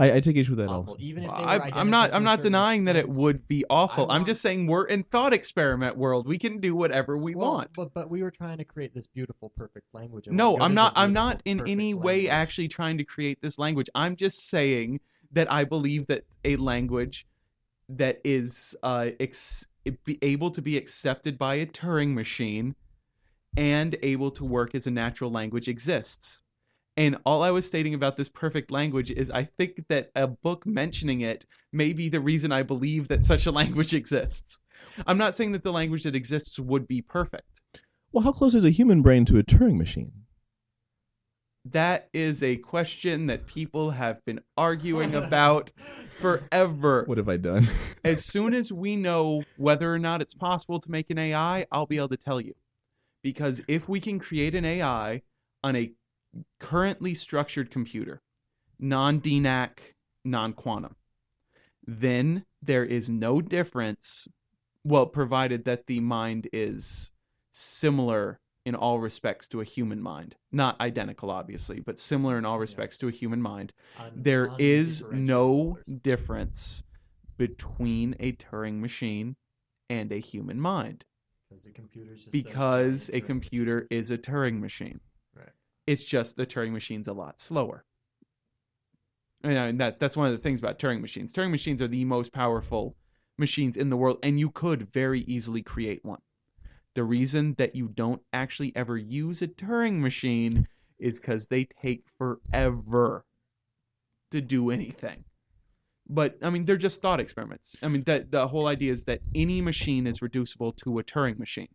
I take issue with that awful. Even if they were identical, I'm not denying that it would be awful. I'm just saying we're in thought experiment world. We can do whatever we want. But we were trying to create this beautiful, perfect language. No, I'm not in any way actually trying to create this language. I'm just saying that I believe that a language that is be able to be accepted by a Turing machine and able to work as a natural language exists. And all I was stating about this perfect language is I think that a book mentioning it may be the reason I believe that such a language exists. I'm not saying that the language that exists would be perfect. Well, how close is a human brain to a Turing machine? That is a question that people have been arguing about forever. What have I done? As soon as we know whether or not it's possible to make an AI, I'll be able to tell you. Because if we can create an AI on a currently structured computer, non-DNAC, non-quantum, then there is no difference, well, provided that the mind is similar in all respects to a human mind. Not identical, obviously, but similar in all respects to a human mind. There is no difference between a Turing machine and a human mind. Because a computer is a Turing machine. Right. It's just the Turing machine's a lot slower. And that's one of the things about Turing machines. Turing machines are the most powerful machines in the world, and you could very easily create one. The reason that you don't actually ever use a Turing machine is because they take forever to do anything. But, I mean, they're just thought experiments. I mean, the whole idea is that any machine is reducible to a Turing machine.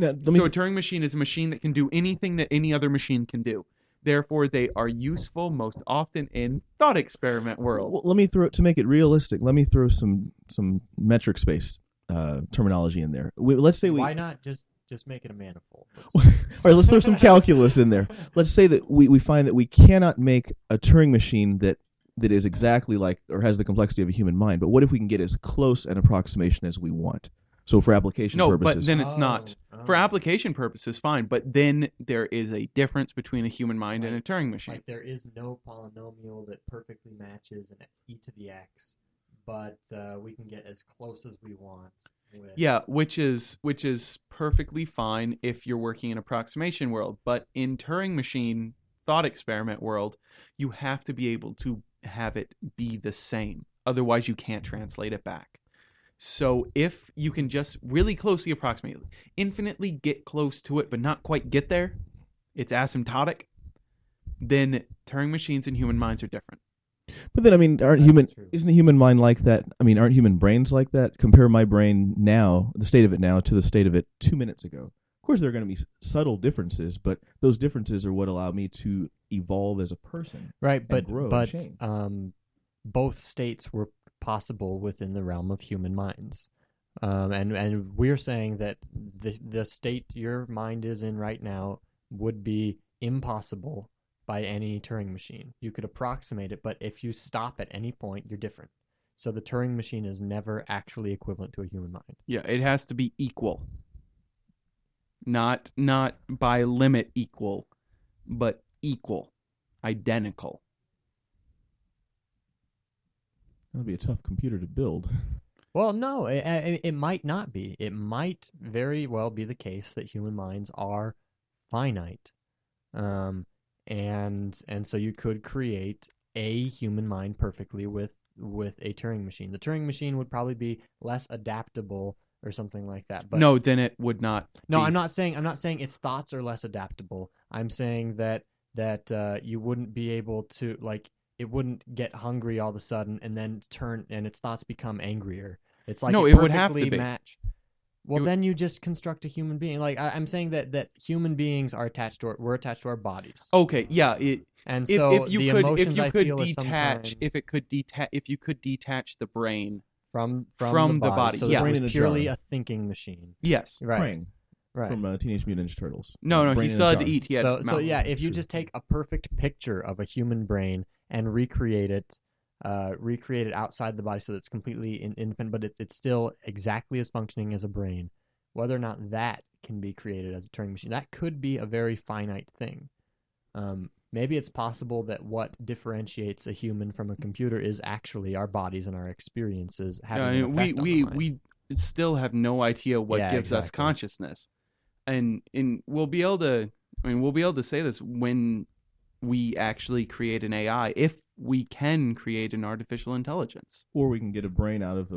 So a Turing machine is a machine that can do anything that any other machine can do. Therefore, they are useful most often in thought experiment world. Well, to make it realistic, let me throw some metric-based terminology in there. Why not just make it a manifold? All right, let's throw some calculus in there. Let's say that we find that we cannot make a Turing machine that is exactly like or has the complexity of a human mind. But what if we can get as close an approximation as we want? So for application purposes, but then it's not for application purposes. Fine, but then there is a difference between a human mind and a Turing machine. Like there is no polynomial that perfectly matches an e to the x. But we can get as close as we want. Which is perfectly fine if you're working in approximation world. But in Turing machine thought experiment world, you have to be able to have it be the same. Otherwise, you can't translate it back. So if you can just really closely approximate, infinitely get close to it, but not quite get there, it's asymptotic, then Turing machines and human minds are different. But then, I mean, isn't the human mind like that? I mean, aren't human brains like that? Compare my brain now, the state of it now, to the state of it 2 minutes ago. Of course, there are going to be subtle differences, but those differences are what allow me to evolve as a person. Right, but grow both states were possible within the realm of human minds. And we're saying that the state your mind is in right now would be impossible by any Turing machine. You could approximate it, but if you stop at any point, you're different. So the Turing machine is never actually equivalent to a human mind. Yeah, it has to be equal. Not by limit equal, but equal. Identical. That would be a tough computer to build. Well, no, it might not be. It might very well be the case that human minds are finite. And so you could create a human mind perfectly with a Turing machine. The Turing machine would probably be less adaptable or something like that. But no, then it would not. No, I'm not saying its thoughts are less adaptable. I'm saying that you wouldn't be able to, like, it wouldn't get hungry all of a sudden and then turn and its thoughts become angrier. It's like, no, it would have to match. Well, then you just construct a human being. Like, I'm saying that human beings are attached to our bodies. Okay, yeah. And so if you could detach the brain from the body. So the brain is purely a thinking machine. Yes, right. Right. From Teenage Mutant Ninja Turtles. No, he still had to eat. So yeah, if you just take a perfect picture of a human brain and recreate it outside the body so that it's completely independent, but it's still exactly as functioning as a brain, whether or not that can be created as a Turing machine, that could be a very finite thing. Maybe it's possible that what differentiates a human from a computer is actually our bodies and our experiences having an effect on the mind. We still have no idea what gives us consciousness, and we'll be able to say this when we actually create an AI, if we can create an artificial intelligence, or we can get a brain out of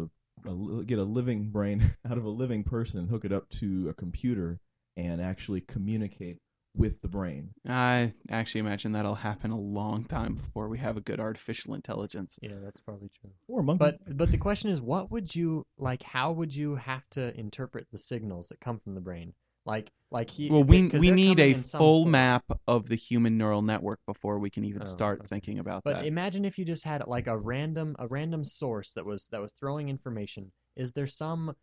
a living brain out of a living person, hook it up to a computer, and actually communicate with the brain. I actually imagine that'll happen a long time before we have a good artificial intelligence. Yeah, that's probably true. Or a monkey. But the question is, what would you like? How would you have to interpret the signals that come from the brain? We need a full map of the human neural network before we can even start thinking about that. But imagine if you just had like a random source that was throwing information. Is there some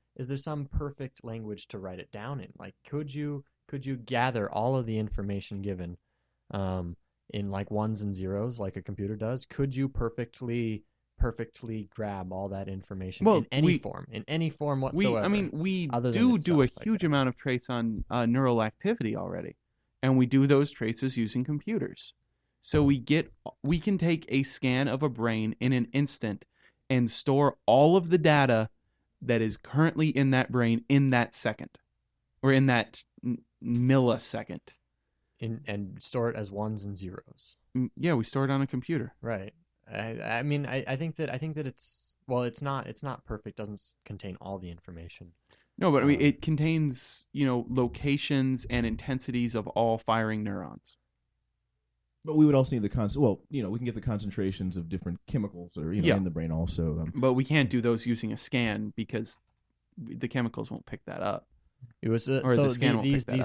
perfect language to write it down in? Like, could you gather all of the information given in like ones and zeros like a computer does? Could you perfectly grab all that information in any form whatsoother? We do a huge amount of trace on neural activity already, and we do those traces using computers. So we can take a scan of a brain in an instant and store all of the data that is currently in that brain in that second, or in that millisecond. And store it as ones and zeros. Yeah, we store it on a computer. Right. I think that it's, well, it's not perfect. Doesn't contain all the information. No, but I mean, it contains, locations and intensities of all firing neurons. But we would also need we can get the concentrations of different chemicals that are in the brain also. But we can't do those using a scan because the chemicals won't pick that up. These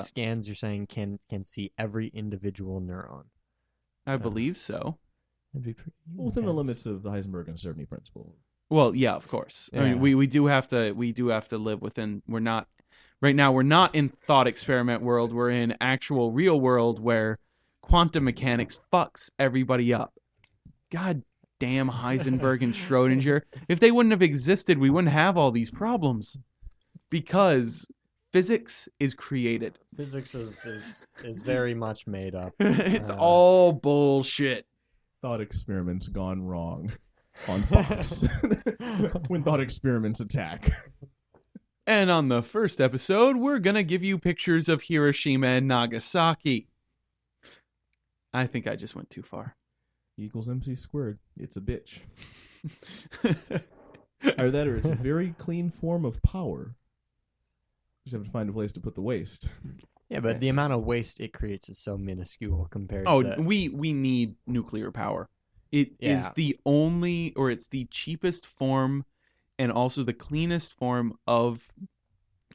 scans you're saying can see every individual neuron. I believe so. That'd be pretty within the limits of the Heisenberg uncertainty principle. Well, yeah, of course. Yeah. I mean, we do have to live within. We're not in thought experiment world. We're in actual real world where quantum mechanics fucks everybody up. God damn Heisenberg and Schrödinger. If they wouldn't have existed, we wouldn't have all these problems, because physics is created. Physics is very much made up. It's all bullshit. Thought experiments gone wrong on Fox when thought experiments attack. And on the first episode, we're going to give you pictures of Hiroshima and Nagasaki. I think I just went too far. E = MC². It's a bitch. Either that or it's a very clean form of power. You just have to find a place to put the waste. Yeah, but the amount of waste it creates is so minuscule compared to... Oh, we need nuclear power. It is the only, or it's the cheapest form and also the cleanest form of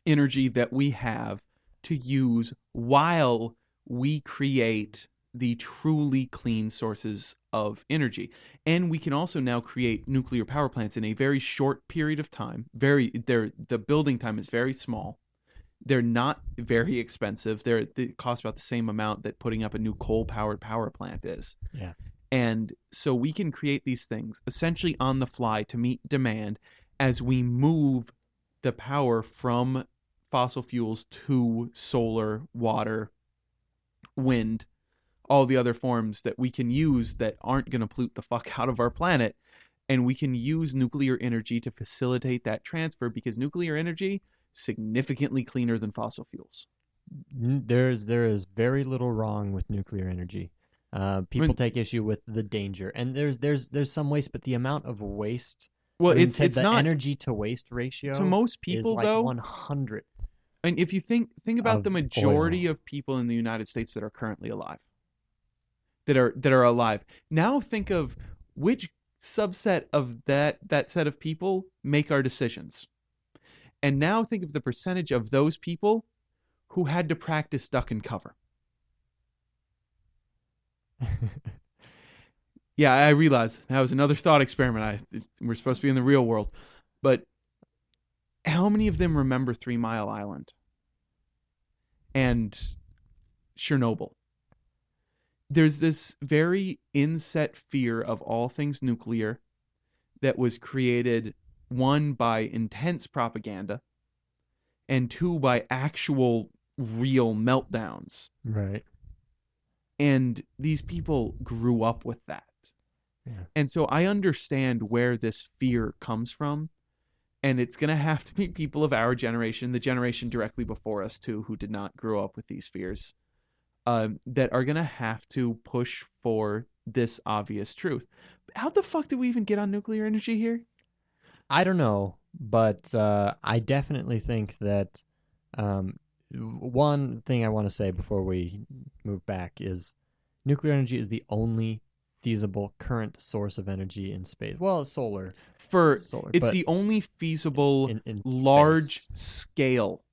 energy that we have to use while we create the truly clean sources of energy. And we can also now create nuclear power plants in a very short period of time. The building time is very small. They're not very expensive. They cost about the same amount that putting up a new coal-powered power plant is. Yeah. And so we can create these things essentially on the fly to meet demand as we move the power from fossil fuels to solar, water, wind, all the other forms that we can use that aren't going to pollute the fuck out of our planet. And we can use nuclear energy to facilitate that transfer, because nuclear energy, significantly cleaner than fossil fuels. There is very little wrong with nuclear energy. People take issue with the danger, and there's some waste, but the amount of waste. Well, it's the energy to waste ratio to most people is like though 1/100. And if you think about the majority of people in the United States that are currently alive, that are alive now, think of which subset of that set of people make our decisions. And now think of the percentage of those people who had to practice duck and cover. Yeah, I realized that was another thought experiment. We're supposed to be in the real world. But how many of them remember 3 Mile Island and Chernobyl? There's this very inset fear of all things nuclear that was created, one, by intense propaganda, and two, by actual real meltdowns. Right. And these people grew up with that. Yeah. And so I understand where this fear comes from, and it's going to have to be people of our generation, the generation directly before us too, who did not grow up with these fears, that are going to have to push for this obvious truth. How the fuck did we even get on nuclear energy here? I don't know, but I definitely think that one thing I want to say before we move back is nuclear energy is the only feasible current source of energy in space. Well, solar. It's the only feasible in large-scale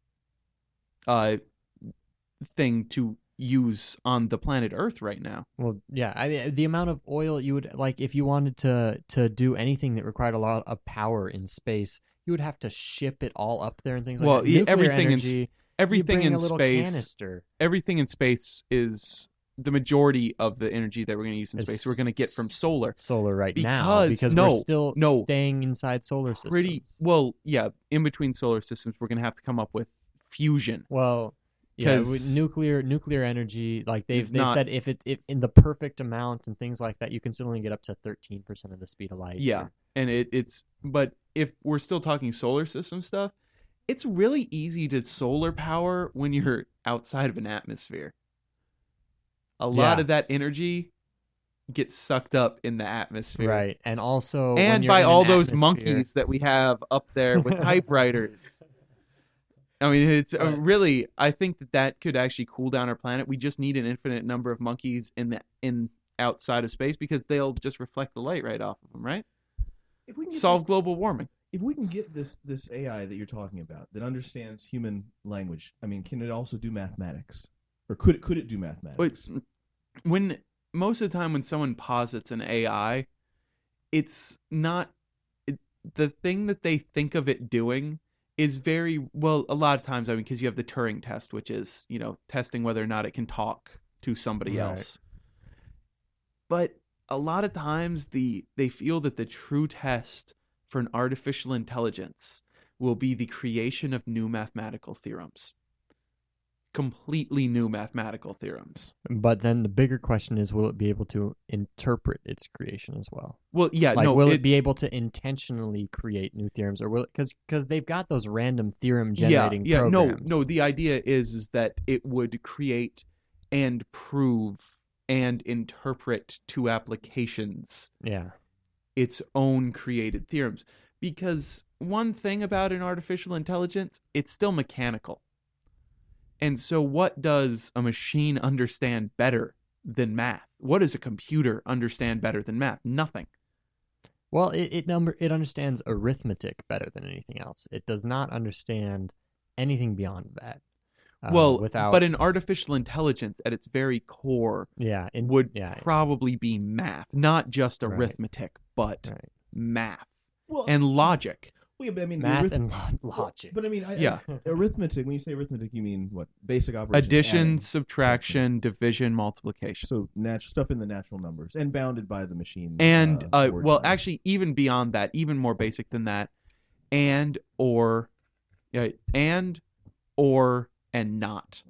thing to use on the planet Earth right now. Well, yeah, I mean, the amount of oil you would, like, if you wanted to do anything that required a lot of power in space, you would have to ship it all up there and things like that. Well, everything in space is the majority of the energy that we're going to use in space. We're going to get from solar. Solar now because we're still staying inside solar systems. Well, yeah, in between solar systems, we're going to have to come up with fusion. Well, yeah, nuclear energy, like they've said, if in the perfect amount and things like that, you can still only get up to 13% of the speed of light. Yeah, and but if we're still talking solar system stuff, it's really easy to solar power when you're outside of an atmosphere. A lot of that energy gets sucked up in the atmosphere, right? And also, and by all those monkeys that we have up there with typewriters. I mean, it's really, I think that could actually cool down our planet. We just need an infinite number of monkeys in outside of space, because they'll just reflect the light right off of them, right? If we can solve global warming. If we can get this AI that you're talking about that understands human language, I mean, can it also do mathematics? Or could it do mathematics? When most of the time when someone posits an AI, it's not the thing that they think of it doing. Is very, well, a lot of times, I mean, because you have the Turing test, which is, you know, testing whether or not it can talk to somebody else. But a lot of times they feel that the true test for an artificial intelligence will be the creation of new mathematical theorems. Completely new mathematical theorems. But then the bigger question is, will it be able to interpret its creation as well? Well, yeah, like, no. Will it be able to intentionally create new theorems, or will it, because they've got those random theorem generating programs? Yeah, no. The idea is that it would create and prove and interpret to applications. Yeah. Its own created theorems, because one thing about an artificial intelligence, it's still mechanical. And so what does a machine understand better than math? What does a computer understand better than math? Nothing. Well, it understands arithmetic better than anything else. It does not understand anything beyond that. But an artificial intelligence at its very core probably be math, not just arithmetic, but math and logic. Well, yeah, but I mean, math and logic. But I mean, arithmetic, when you say arithmetic, you mean what? Basic operations. Addition, subtraction, division, multiplication. So stuff in the natural numbers and bounded by the machine. And, actually, even beyond that, even more basic than that, and not.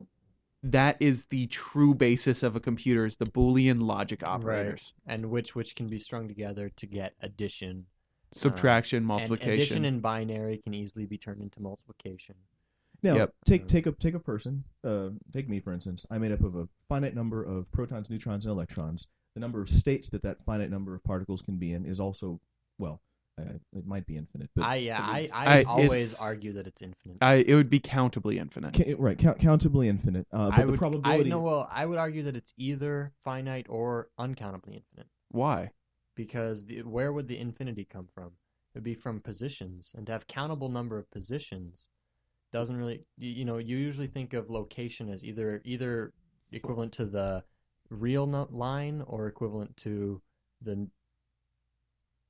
That is the true basis of a computer, is the Boolean logic operators. Right. And which can be strung together to get addition, subtraction, multiplication. And addition in binary can easily be turned into multiplication. Now, take a person, take me for instance. I'm made up of a finite number of protons, neutrons, and electrons. The number of states that finite number of particles can be in is also, it might be infinite. But I always argue that it's infinite. It would be countably infinite. Countably infinite. I would argue that it's either finite or uncountably infinite. Why? Because where would the infinity come from? It would be from positions. And to have countable number of positions doesn't really... You usually think of location as either equivalent to the real line or equivalent to the...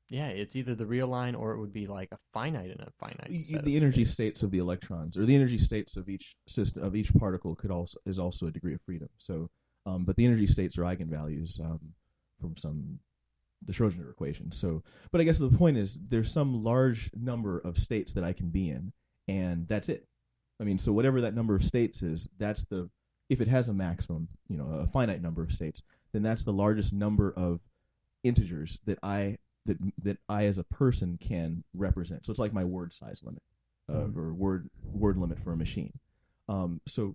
Yeah, it's either the real line or it would be like a finite and a finite. The energy states of the electrons, or the energy states of each system of each particle, is also a degree of freedom. So, but the energy states are eigenvalues from the Schrödinger equation. So, but I guess the point is there's some large number of states that I can be in, and that's it. I mean, so whatever that number of states is, if it has a maximum, a finite number of states, then that's the largest number of integers that I as a person can represent. So it's like my word size limit, or word limit for a machine. So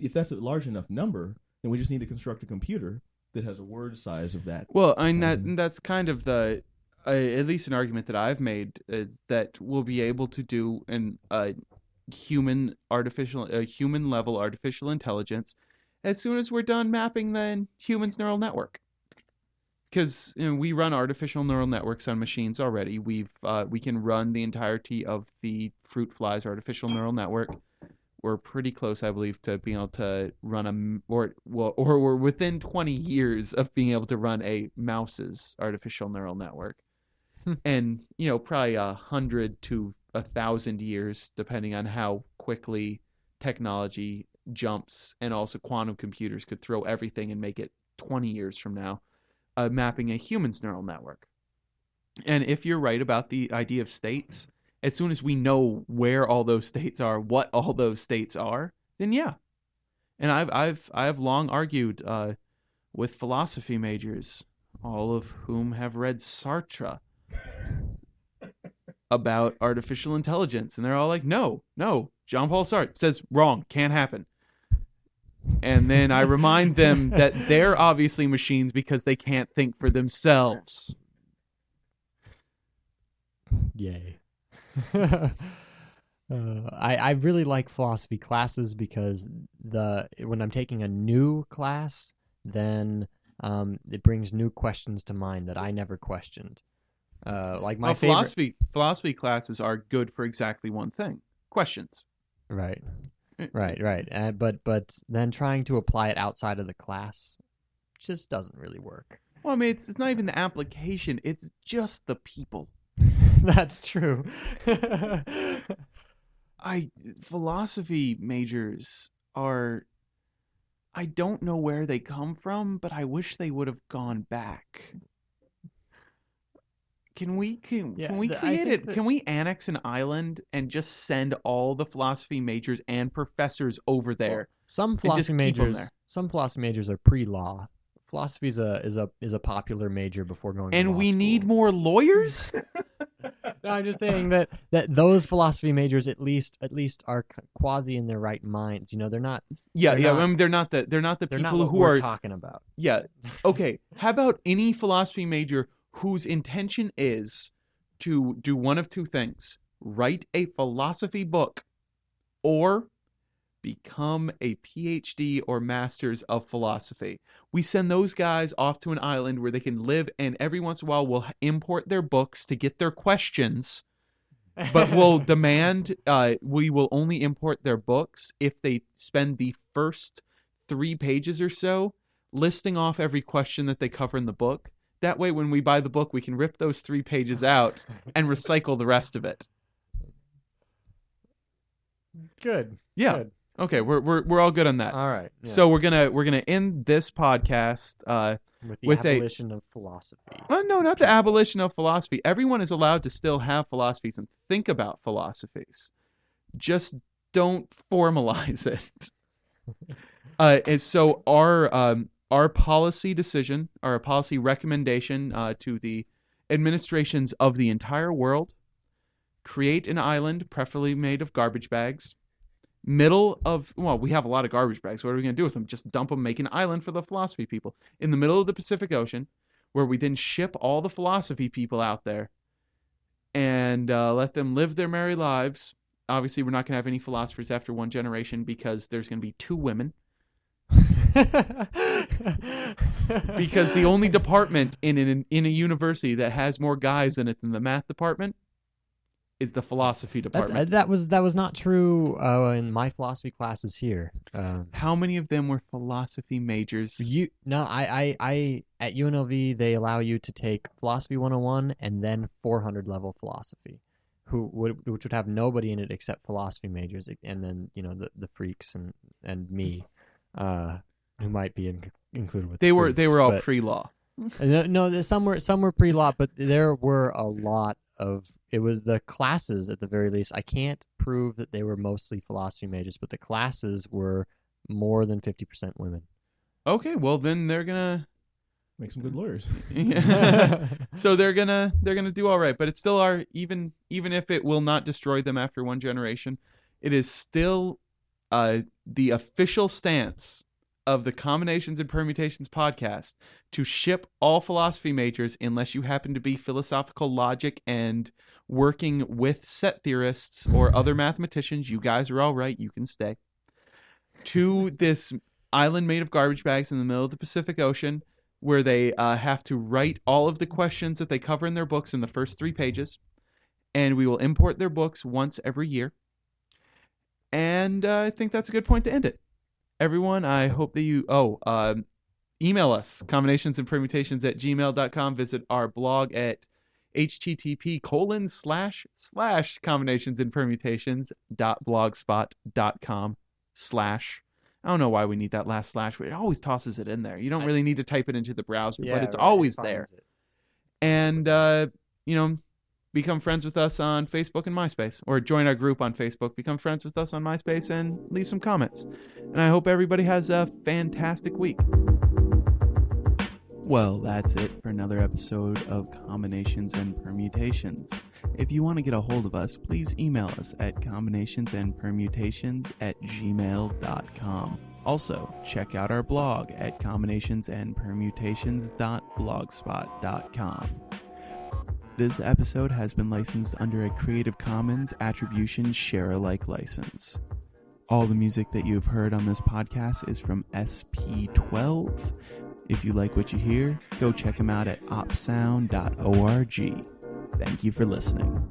if that's a large enough number, then we just need to construct a computer that has a word size of that. Well, I mean, that's kind of the, at least an argument that I've made, is that we'll be able to do a human level artificial intelligence as soon as we're done mapping the human's neural network. Because we run artificial neural networks on machines already. We can run the entirety of the fruit fly's artificial neural network. We're pretty close, I believe, to being able to run or we're within 20 years of being able to run a mouse's artificial neural network, and probably 100 to 1,000 years, depending on how quickly technology jumps, and also quantum computers could throw everything and make it 20 years from now. Mapping a human's neural network. And if you're right about the idea of states, as soon as we know where all those states are, what all those states are, then yeah. And I've long argued with philosophy majors, all of whom have read Sartre, about artificial intelligence, and they're all like, no, Jean-Paul Sartre says wrong, can't happen. And then I remind them that they're obviously machines because they can't think for themselves. Yay. I really like philosophy classes because when I'm taking a new class, then it brings new questions to mind that I never questioned. Like my favorite... Philosophy classes are good for exactly one thing. Questions. Right. Right. But then trying to apply it outside of the class just doesn't really work. Well, I mean, it's not even the application. It's just the people. That's true. Philosophy majors are... I don't know where they come from, but I wish they would have gone back. Can we annex an island and just send all the philosophy majors and professors over there? Well, some philosophy majors are pre-law. Philosophy is a popular major before going to law school. Need more lawyers? No, I'm just saying that those philosophy majors at least are quasi in their right minds. They're not. I mean, they're not the people who we're talking about. Yeah. Okay. How about any philosophy major whose intention is to do one of two things: write a philosophy book, or become a PhD or masters of philosophy. We send those guys off to an island where they can live, and every once in a while we'll import their books to get their questions, but we'll demand, we will only import their books if they spend the first 3 pages or so listing off every question that they cover in the book. That way, when we buy the book, we can rip those 3 pages out and recycle the rest of it. Good. Yeah. Good. Okay, we're all good on that. All right. Yeah. So we're gonna end this podcast with the abolition of philosophy. Oh no, not the abolition of philosophy. Everyone is allowed to still have philosophies and think about philosophies. Just don't formalize it. And so our policy decision, our policy recommendation to the administrations of the entire world: create an island, preferably made of garbage bags. We have a lot of garbage bags. What are we going to do with them? Just dump them, make an island for the philosophy people in the middle of the Pacific Ocean, where we then ship all the philosophy people out there and let them live their merry lives. Obviously, we're not going to have any philosophers after one generation because there's going to be 2 women. Because the only department in a university that has more guys in it than the math department is the philosophy department. That was not true in my philosophy classes here. How many of them were philosophy majors? I at UNLV they allow you to take philosophy 101 and then 400 level philosophy, which would have nobody in it except philosophy majors, and then the freaks and me, who might be included with. They were all pre-law. No, some were pre-law, but there were a lot. It was the classes, at the very least. I can't prove that they were mostly philosophy majors, but the classes were more than 50% women. Okay, well then they're gonna make some good lawyers. So they're gonna do all right, but it's still even if it will not destroy them after one generation, it is still the official stance of the Combinations and Permutations podcast to ship all philosophy majors unless you happen to be philosophical logic and working with set theorists or other mathematicians. You guys are all right. You can stay. To this island made of garbage bags in the middle of the Pacific Ocean, where they have to write all of the questions that they cover in their books in the first 3 pages. And we will import their books once every year. And I think that's a good point to end it. Everyone, I hope that you email us, combinationsandpermutations@gmail.com. Visit our blog at http://combinationsandpermutations.blogspot.com/. I don't know why we need that last slash. It always tosses it in there. You don't really need to type it into the browser, but it's always there. And, become friends with us on Facebook and MySpace, or join our group on Facebook, become friends with us on MySpace, and leave some comments. And I hope everybody has a fantastic week. Well, that's it for another episode of Combinations and Permutations. If you want to get a hold of us, please email us at combinationsandpermutations@gmail.com. Also, check out our blog at combinationsandpermutations.blogspot.com. This episode has been licensed under a Creative Commons Attribution Share-alike license. All the music that you've heard on this podcast is from SP12. If you like what you hear, go check them out at opsound.org. Thank you for listening.